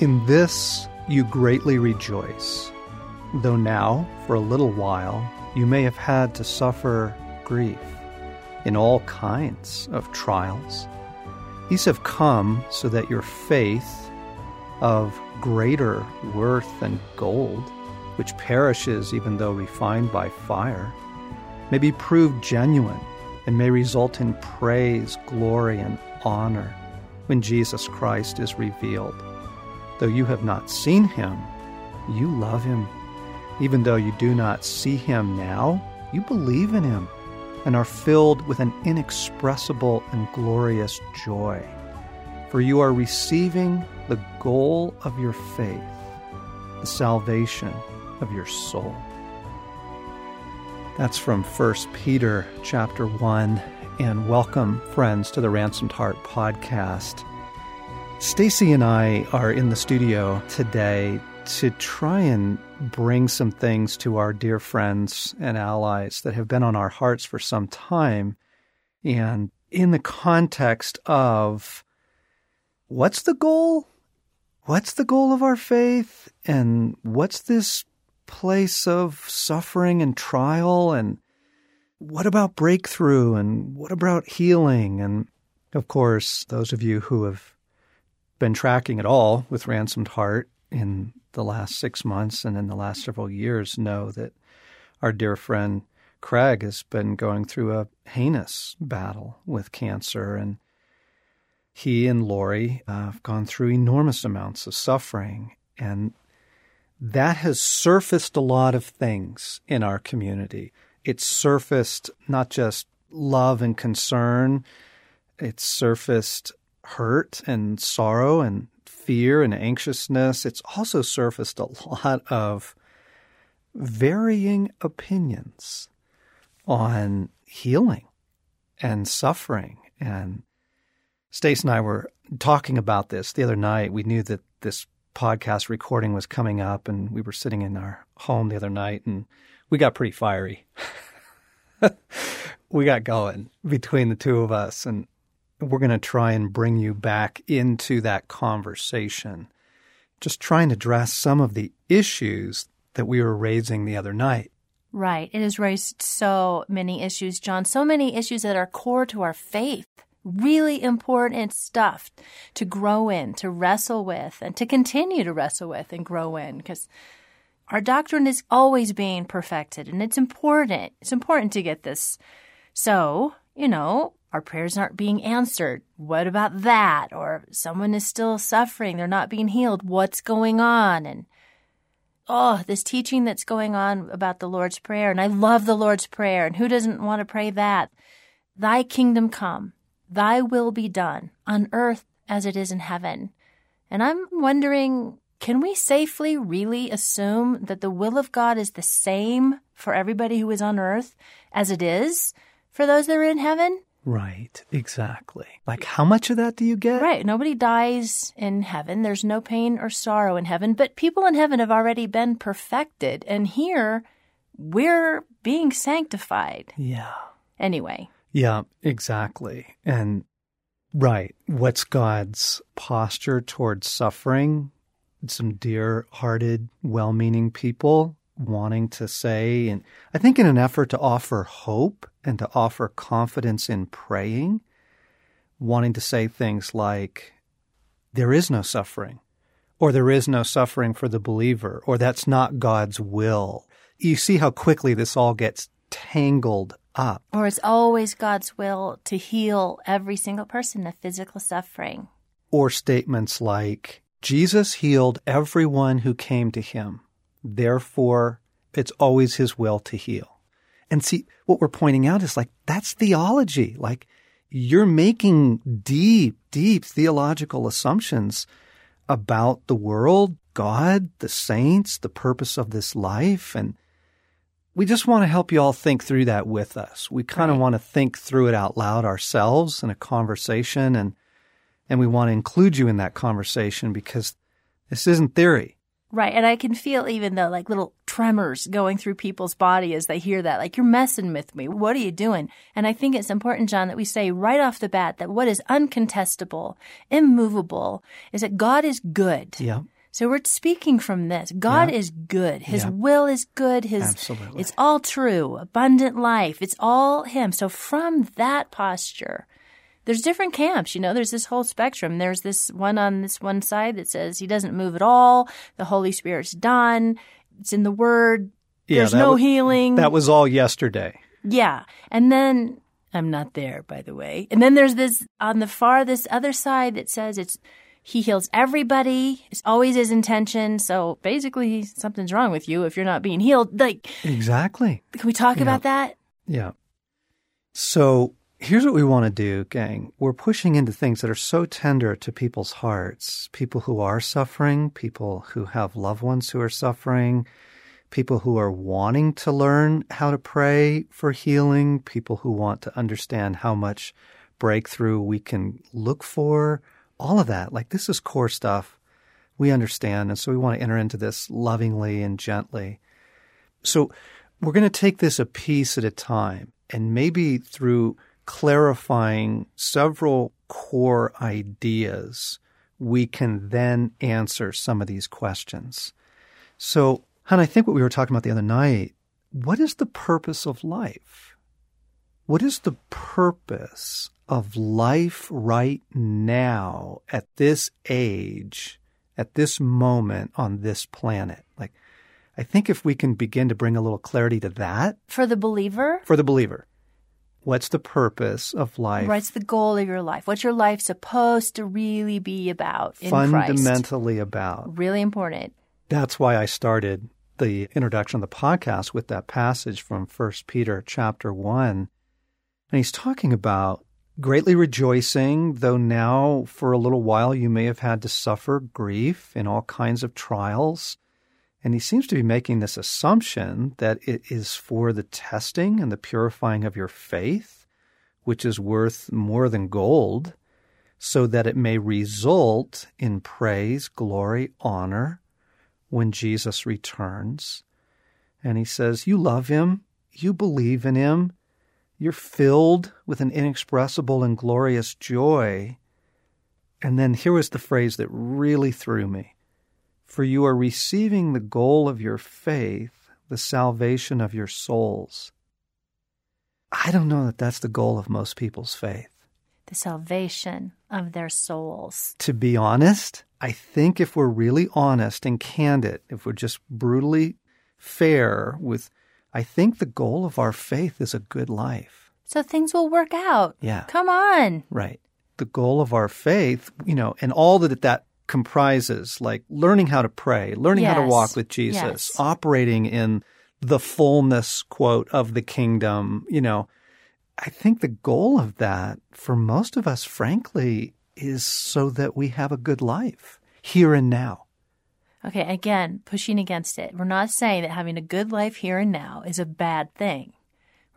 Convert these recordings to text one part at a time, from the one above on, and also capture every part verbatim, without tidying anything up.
In this you greatly rejoice, though now, for a little while, you may have had to suffer grief in all kinds of trials. These have come so that your faith, of greater worth than gold, which perishes even though refined by fire, may be proved genuine and may result in praise, glory, and honor when Jesus Christ is revealed. Though you have not seen him, you love him. Even though you do not see him now, you believe in him and are filled with an inexpressible and glorious joy. For you are receiving the goal of your faith, the salvation of your soul. That's from First Peter chapter one, and welcome, friends, to the Ransomed Heart Podcast. Stacy and I are in the studio today to try and bring some things to our dear friends and allies that have been on our hearts for some time, and in the context of what's the goal? What's the goal of our faith? And what's this place of suffering and trial? And what about breakthrough? And what about healing? And of course, those of you who have been tracking at all with Ransomed Heart in the last six months and in the last several years know that our dear friend Craig has been going through a heinous battle with cancer, and he and Lori uh, have gone through enormous amounts of suffering, and that has surfaced a lot of things in our community. It's surfaced not just love and concern, it's surfaced hurt and sorrow and fear and anxiousness. It's also surfaced a lot of varying opinions on healing and suffering. And Stace and I were talking about this the other night. We knew that this podcast recording was coming up, and we were sitting in our home the other night, and we got pretty fiery. We got going between the two of us, and we're going to try and bring you back into that conversation, just trying to address some of the issues that we were raising the other night. Right. It has raised so many issues, John, so many issues that are core to our faith, really important stuff to grow in, to wrestle with, and to continue to wrestle with and grow in, because our doctrine is always being perfected, and it's important. It's important to get this. So, you know, our prayers aren't being answered. What about that? Or someone is still suffering. They're not being healed. What's going on? And, oh, this teaching that's going on about the Lord's Prayer. And I love the Lord's Prayer. And who doesn't want to pray that? Thy kingdom come, thy will be done on earth as it is in heaven. And I'm wondering, can we safely really assume that the will of God is the same for everybody who is on earth as it is for those that are in heaven? Right, exactly. Like, how much of that do you get? Right. Nobody dies in heaven. There's no pain or sorrow in heaven. But people in heaven have already been perfected. And here, we're being sanctified. Yeah. Anyway. Yeah, exactly. And, right, what's God's posture towards suffering? Some dear-hearted, well-meaning people wanting to say, and I think in an effort to offer hope and to offer confidence in praying, wanting to say things like, there is no suffering, or there is no suffering for the believer, or that's not God's will. You see how quickly this all gets tangled up. Or it's always God's will to heal every single person of physical suffering. Or statements like, Jesus healed everyone who came to him. Therefore, it's always his will to heal. And see, what we're pointing out is like, that's theology. Like, you're making deep, deep theological assumptions about the world, God, the saints, the purpose of this life. And we just want to help you all think through that with us. We kind of want to think through it out loud ourselves in a conversation. And, and we want to include you in that conversation because this isn't theory. Right. And I can feel even the like little tremors going through people's body as they hear that, like, you're messing with me. What are you doing? And I think it's important, John, that we say right off the bat that what is uncontestable, immovable, is that God is good. Yeah. So we're speaking from this. God yeah. is good. His yeah. will is good. His Absolutely. It's all true. Abundant life. It's all him. So from that posture, there's different camps, you know, there's this whole spectrum. There's this one on this one side that says he doesn't move at all. The Holy Spirit's done. It's in the Word. Yeah, there's no was, healing. That was all yesterday. Yeah. And then I'm not there, by the way. And then there's this on the far, this other side that says it's he heals everybody. It's always his intention. So basically something's wrong with you if you're not being healed. Like Exactly. Can we talk yeah. about that? Yeah. So here's what we want to do, gang. We're pushing into things that are so tender to people's hearts, people who are suffering, people who have loved ones who are suffering, people who are wanting to learn how to pray for healing, people who want to understand how much breakthrough we can look for, all of that. Like, this is core stuff we understand, and so we want to enter into this lovingly and gently. So we're going to take this a piece at a time, and maybe through clarifying several core ideas, we can then answer some of these questions. So, Han, I think what we were talking about the other night, what is the purpose of life? What is the purpose of life right now at this age, at this moment on this planet? Like, I think if we can begin to bring a little clarity to that. For the believer? For the believer. What's the purpose of life? What's the goal of your life? What's your life supposed to really be about in Christ? Fundamentally about. Really important. That's why I started the introduction of the podcast with that passage from First Peter chapter one. And he's talking about greatly rejoicing, though now for a little while you may have had to suffer grief in all kinds of trials. And he seems to be making this assumption that it is for the testing and the purifying of your faith, which is worth more than gold, so that it may result in praise, glory, honor when Jesus returns. And he says, you love him, you believe in him, you're filled with an inexpressible and glorious joy. And then here was the phrase that really threw me. For you are receiving the goal of your faith, the salvation of your souls. I don't know that that's the goal of most people's faith. The salvation of their souls. To be honest, I think if we're really honest and candid, if we're just brutally fair with, I think the goal of our faith is a good life. So things will work out. Yeah. Come on. Right. The goal of our faith, you know, and all that that comprises, like learning how to pray, learning yes. how to walk with Jesus, yes. operating in the fullness, quote, of the kingdom. You know, I think the goal of that for most of us, frankly, is so that we have a good life here and now. Okay, again, pushing against it. We're not saying that having a good life here and now is a bad thing.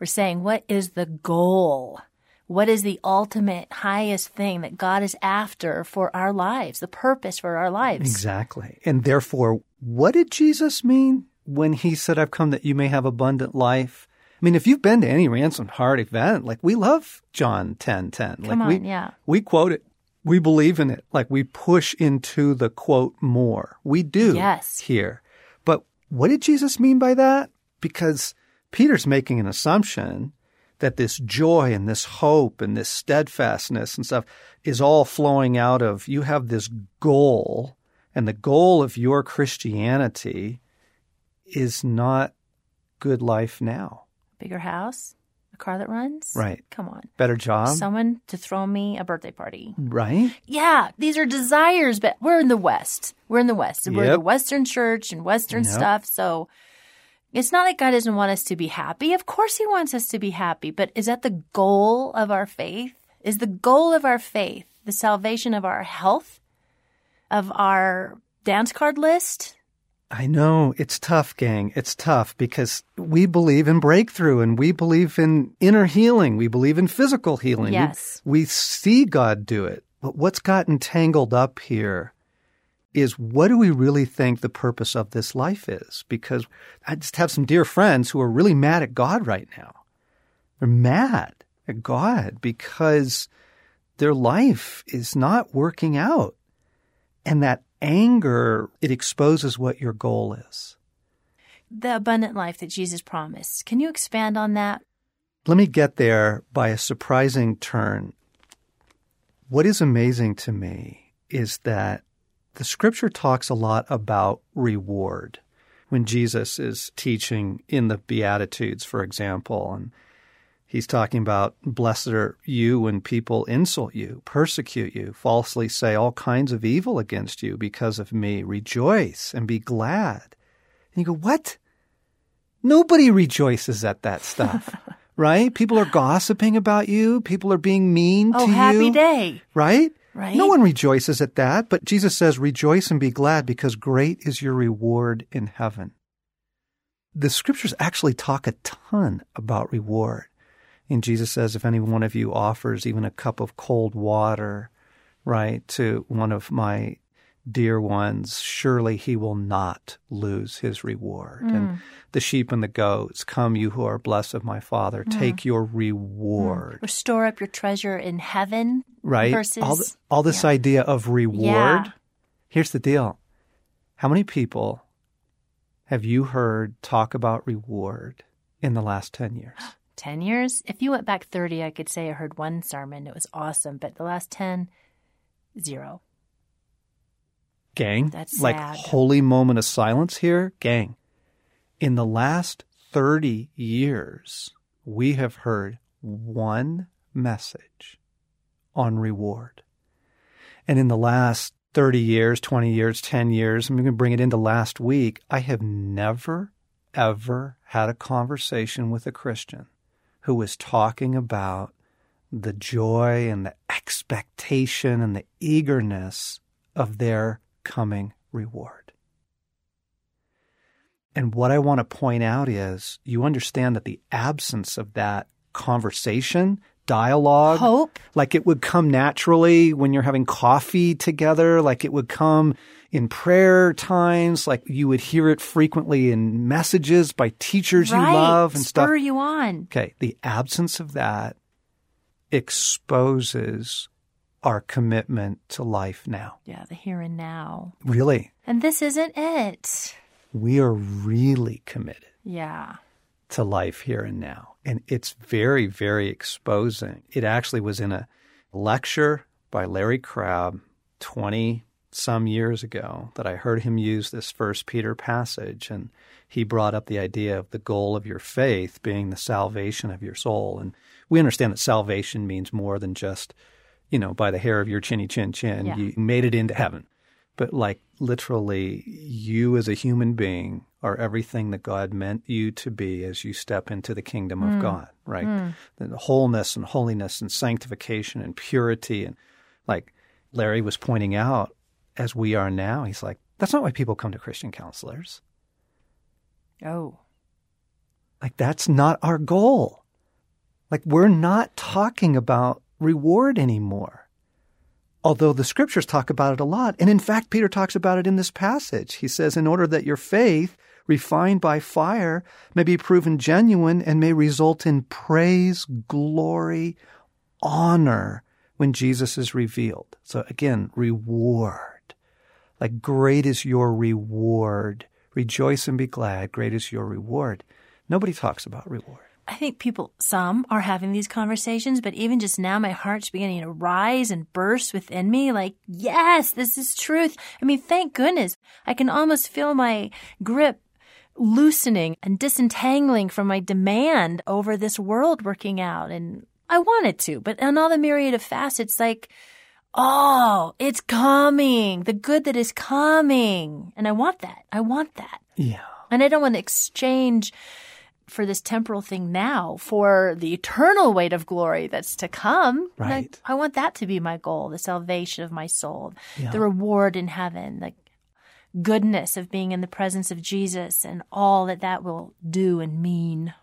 We're saying, what is the goal? What is the ultimate, highest thing that God is after for our lives, the purpose for our lives? Exactly. And therefore, what did Jesus mean when he said, I've come that you may have abundant life? I mean, if you've been to any Ransomed Heart event, like, we love John ten ten. Come like, on, we, yeah. We quote it. We believe in it. Like, we push into the quote more. We do yes. here. But what did Jesus mean by that? Because Peter's making an assumption that this joy and this hope and this steadfastness and stuff is all flowing out of you have this goal, and the goal of your Christianity is not good life now. Bigger house, a car that runs. Right. Come on. Better job. Someone to throw me a birthday party. Right. Yeah. These are desires, but we're in the West. We're in the West. Yep. We're in the Western church and Western yep. stuff, so it's not that God doesn't want us to be happy. Of course he wants us to be happy, but is that the goal of our faith? Is the goal of our faith the salvation of our health, of our dance card list? I know. It's tough, gang. It's tough because we believe in breakthrough, and we believe in inner healing. We believe in physical healing. Yes. We, we see God do it. But what's gotten tangled up here is what do we really think the purpose of this life is? Because I just have some dear friends who are really mad at God right now. They're mad at God because their life is not working out. And that anger, it exposes what your goal is. The abundant life that Jesus promised. Can you expand on that? Let me get there by a surprising turn. What is amazing to me is that the Scripture talks a lot about reward. When Jesus is teaching in the Beatitudes, for example, and he's talking about, blessed are you when people insult you, persecute you, falsely say all kinds of evil against you because of me. Rejoice and be glad. And you go, what? Nobody rejoices at that stuff, right? People are gossiping about you. People are being mean oh, to you. Oh, happy day. Right? Right. No one rejoices at that. But Jesus says, rejoice and be glad because great is your reward in heaven. The Scriptures actually talk a ton about reward. And Jesus says, if any one of you offers even a cup of cold water, right, to one of my dear ones, surely he will not lose his reward. Mm. And the sheep and the goats, come you who are blessed of my Father, mm. take your reward. Mm. Store up your treasure in heaven. Right. Versus, all, the, all this yeah. idea of reward. Yeah. Here's the deal. How many people have you heard talk about reward in the last ten years? ten years? If you went back thirty, I could say I heard one sermon. It was awesome. But the last ten, zero. Gang. That's sad. Like holy moment of silence here. Gang. In the last thirty years, we have heard one message on reward. And in the last thirty years, twenty years, ten years, I'm going to bring it into last week, I have never, ever had a conversation with a Christian who was talking about the joy and the expectation and the eagerness of their coming reward. And what I want to point out is you understand that the absence of that conversation, dialogue, hope, like it would come naturally when you're having coffee together, like it would come in prayer times, like you would hear it frequently in messages by teachers right. you love and stuff. Spur you on. Okay. The absence of that exposes our commitment to life now. Yeah, the here and now. Really. And this isn't it. We are really committed. Yeah. To life here and now. And it's very, very exposing. It actually was in a lecture by Larry Crabb twenty some years ago that I heard him use this First Peter passage. And he brought up the idea of the goal of your faith being the salvation of your soul. And we understand that salvation means more than just, you know, by the hair of your chinny chin chin, yeah. you made it into heaven. But like literally you as a human being are everything that God meant you to be as you step into the kingdom mm. of God, right? Mm. The wholeness and holiness and sanctification and purity. And like Larry was pointing out, as we are now, he's like, that's not why people come to Christian counselors. Oh. Like that's not our goal. Like we're not talking about reward anymore. Although the Scriptures talk about it a lot. And in fact, Peter talks about it in this passage. He says, in order that your faith, refined by fire, may be proven genuine and may result in praise, glory, honor when Jesus is revealed. So again, reward. Like great is your reward. Rejoice and be glad. Great is your reward. Nobody talks about reward. I think people, some are having these conversations, but even just now, my heart's beginning to rise and burst within me like, yes, this is truth. I mean, thank goodness. I can almost feel my grip loosening and disentangling from my demand over this world working out. And I wanted to, but on all the myriad of facets, like, oh, it's coming, the good that is coming. And I want that. I want that. Yeah. And I don't want to exchange for this temporal thing now, for the eternal weight of glory that's to come. Right. I, I want that to be my goal, the salvation of my soul, yeah. the reward in heaven, the goodness of being in the presence of Jesus and all that that will do and mean.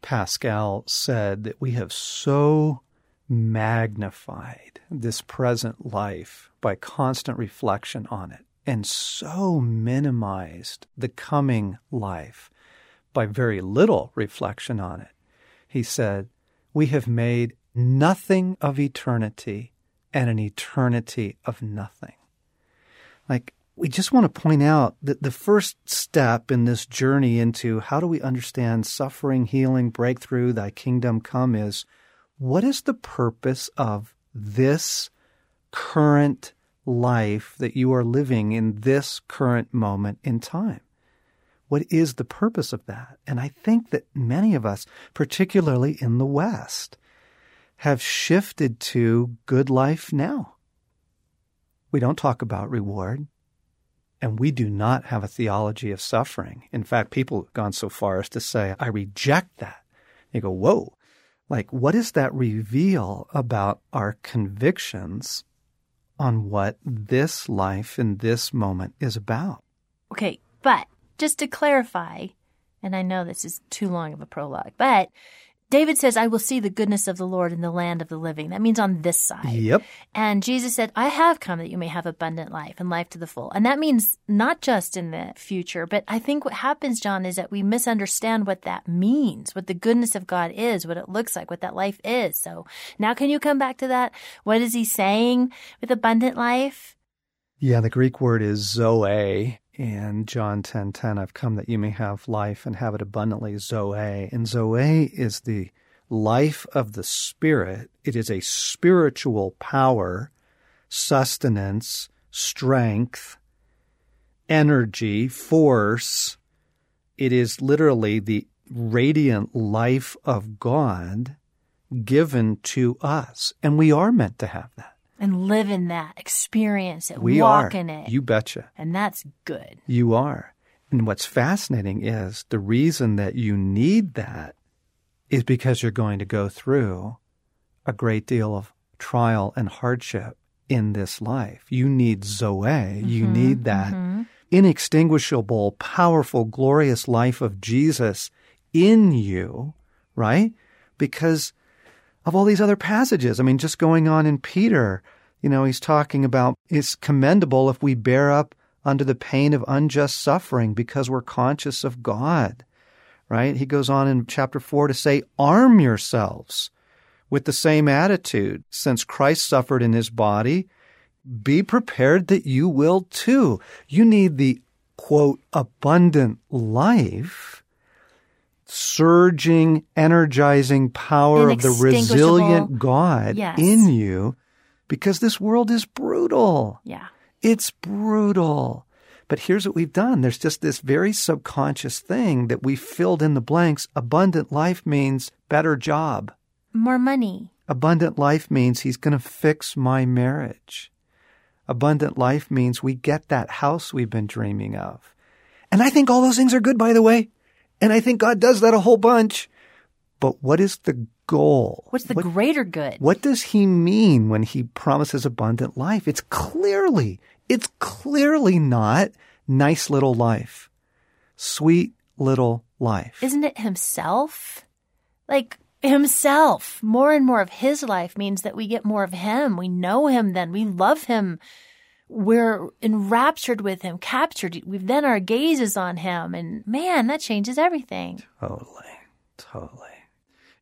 Pascal said that we have so magnified this present life by constant reflection on it and so minimized the coming life by very little reflection on it. He said, we have made nothing of eternity and an eternity of nothing. Like, we just want to point out that the first step in this journey into how do we understand suffering, healing, breakthrough, thy kingdom come is, what is the purpose of this current life that you are living in this current moment in time? What is the purpose of that? And I think that many of us, particularly in the West, have shifted to good life now. We don't talk about reward, and we do not have a theology of suffering. In fact, people have gone so far as to say, I reject that. They go, whoa, like what does that reveal about our convictions on what this life in this moment is about? Okay, but just to clarify, and I know this is too long of a prologue, but David says, I will see the goodness of the Lord in the land of the living. That means on this side. Yep. And Jesus said, I have come that you may have abundant life and life to the full. And that means not just in the future, but I think what happens, John, is that we misunderstand what that means, what the goodness of God is, what it looks like, what that life is. So now can you come back to that? What is he saying with abundant life? Yeah, the Greek word is zoe. And John ten ten, I've come that you may have life and have it abundantly, Zoe. And Zoe is the life of the Spirit. It is a spiritual power, sustenance, strength, energy, force. It is literally the radiant life of God given to us. And we are meant to have that. And live in that, experience it, we walk are. in it. You betcha. And that's good. You are. And what's fascinating is the reason that you need that is because you're going to go through a great deal of trial and hardship in this life. You need Zoe. Mm-hmm, you need that mm-hmm. inextinguishable, powerful, glorious life of Jesus in you, right? Because of all these other passages. I mean, just going on in Peter, you know, he's talking about it's commendable if we bear up under the pain of unjust suffering because we're conscious of God, right? He goes on in chapter four to say, arm yourselves with the same attitude. Since Christ suffered in his body, be prepared that you will too. You need the, quote, abundant life, surging, energizing power of the resilient God yes. in you, because this world is brutal. Yeah. It's brutal. But here's what we've done. There's just this very subconscious thing that we filled in the blanks. Abundant life means better job. More money. Abundant life means he's going to fix my marriage. Abundant life means we get that house we've been dreaming of. And I think all those things are good, by the way. And I think God does that a whole bunch. But what is the goal? What's the what, greater good? What does he mean when he promises abundant life? It's clearly, it's clearly not nice little life, sweet little life. Isn't it himself? Like himself, more and more of his life means that we get more of him. We know him then. We love him. We're enraptured with him, captured. We've then our gaze is on him. And man, that changes everything. Totally. Totally.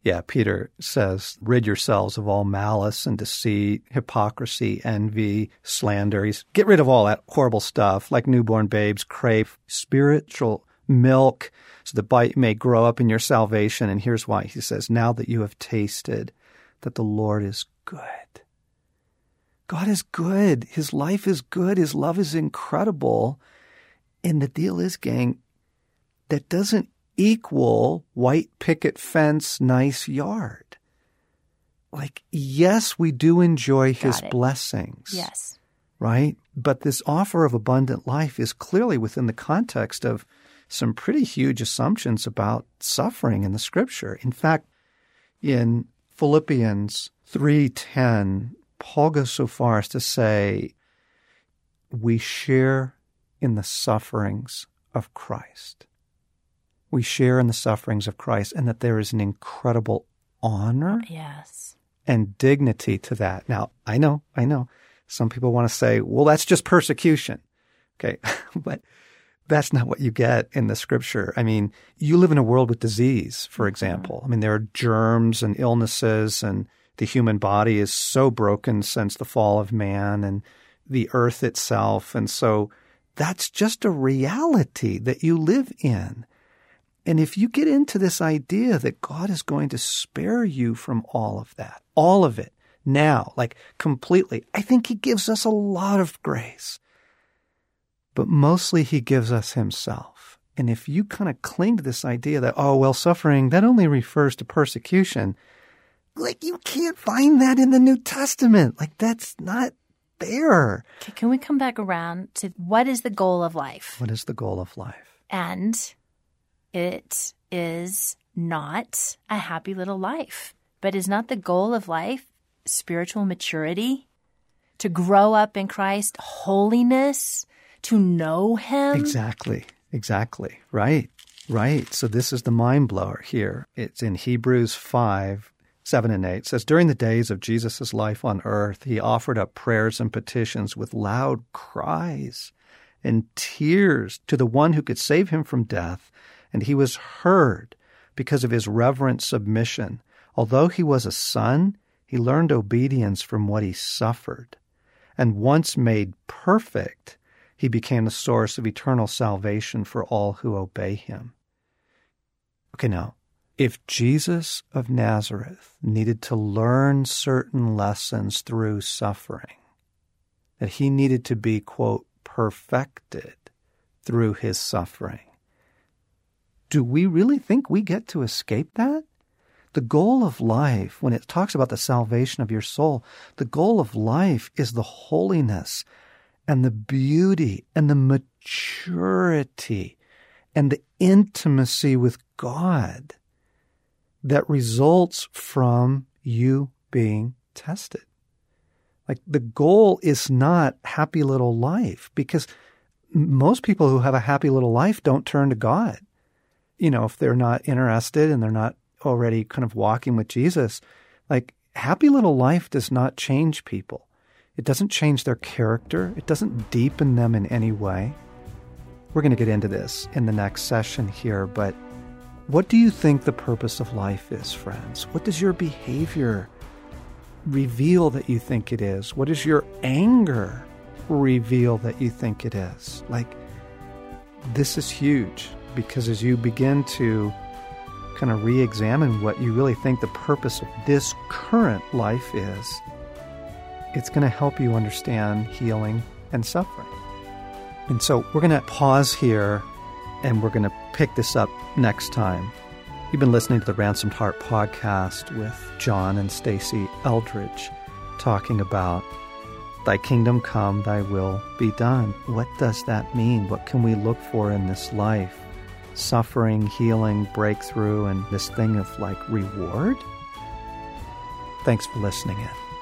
Yeah, Peter says, rid yourselves of all malice and deceit, hypocrisy, envy, slander. He's, get rid of all that horrible stuff, like newborn babes crave spiritual milk so that by you may grow up in your salvation. And here's why. He says, now that you have tasted that the Lord is good. God is good. His life is good. His love is incredible. And the deal is, gang, that doesn't equal white picket fence, nice yard. Like, yes, we do enjoy Got his it. blessings. Yes. Right? But this offer of abundant life is clearly within the context of some pretty huge assumptions about suffering in the Scripture. In fact, in Philippians three ten, Paul goes so far as to say, we share in the sufferings of Christ. We share in the sufferings of Christ, and that there is an incredible honor yes. and dignity to that. Now, I know, I know, some people want to say, well, that's just persecution, Okay, but that's not what you get in the scripture. I mean, you live in a world with disease, for example. I mean, there are germs and illnesses, and the human body is so broken since the fall of man and the earth itself. And so that's just a reality that you live in. And if you get into this idea that God is going to spare you from all of that, all of it now, like completely, I think he gives us a lot of grace. But mostly he gives us himself. And if you kind of cling to this idea that, oh, well, suffering, that only refers to persecution, like you can't find that in the New Testament. Like that's not there. Okay, can we come back around to what is the goal of life? What is the goal of life? And it is not a happy little life, but is not the goal of life spiritual maturity, to grow up in Christ, holiness, to know him? Exactly. Exactly. Right. Right. So this is the mind blower here. It's in Hebrews five, seven and eight. It says, during the days of Jesus' life on earth, he offered up prayers and petitions with loud cries and tears to the one who could save him from death. And he was heard because of his reverent submission. Although he was a son, he learned obedience from what he suffered. And once made perfect, he became the source of eternal salvation for all who obey him. Okay, now, if Jesus of Nazareth needed to learn certain lessons through suffering, that he needed to be, quote, perfected through his suffering, do we really think we get to escape that? The goal of life, when it talks about the salvation of your soul, the goal of life is the holiness and the beauty and the maturity and the intimacy with God that results from you being tested. Like the goal is not happy little life, because most people who have a happy little life don't turn to God. You know, if they're not interested and they're not already kind of walking with Jesus, like happy little life does not change people. It doesn't change their character. It doesn't deepen them in any way. We're going to get into this in the next session here, but what do you think the purpose of life is, friends? What does your behavior reveal that you think it is? What does your anger reveal that you think it is? Like, this is huge, because as you begin to kind of re-examine what you really think the purpose of this current life is, it's going to help you understand healing and suffering. And so we're going to pause here, and we're going to pick this up next time. You've been listening to the Ransomed Heart Podcast with John and Stacy Eldridge, talking about thy kingdom come, thy will be done. What does that mean? What can we look for in this life? Suffering, healing, breakthrough, and this thing of like reward? Thanks for listening in.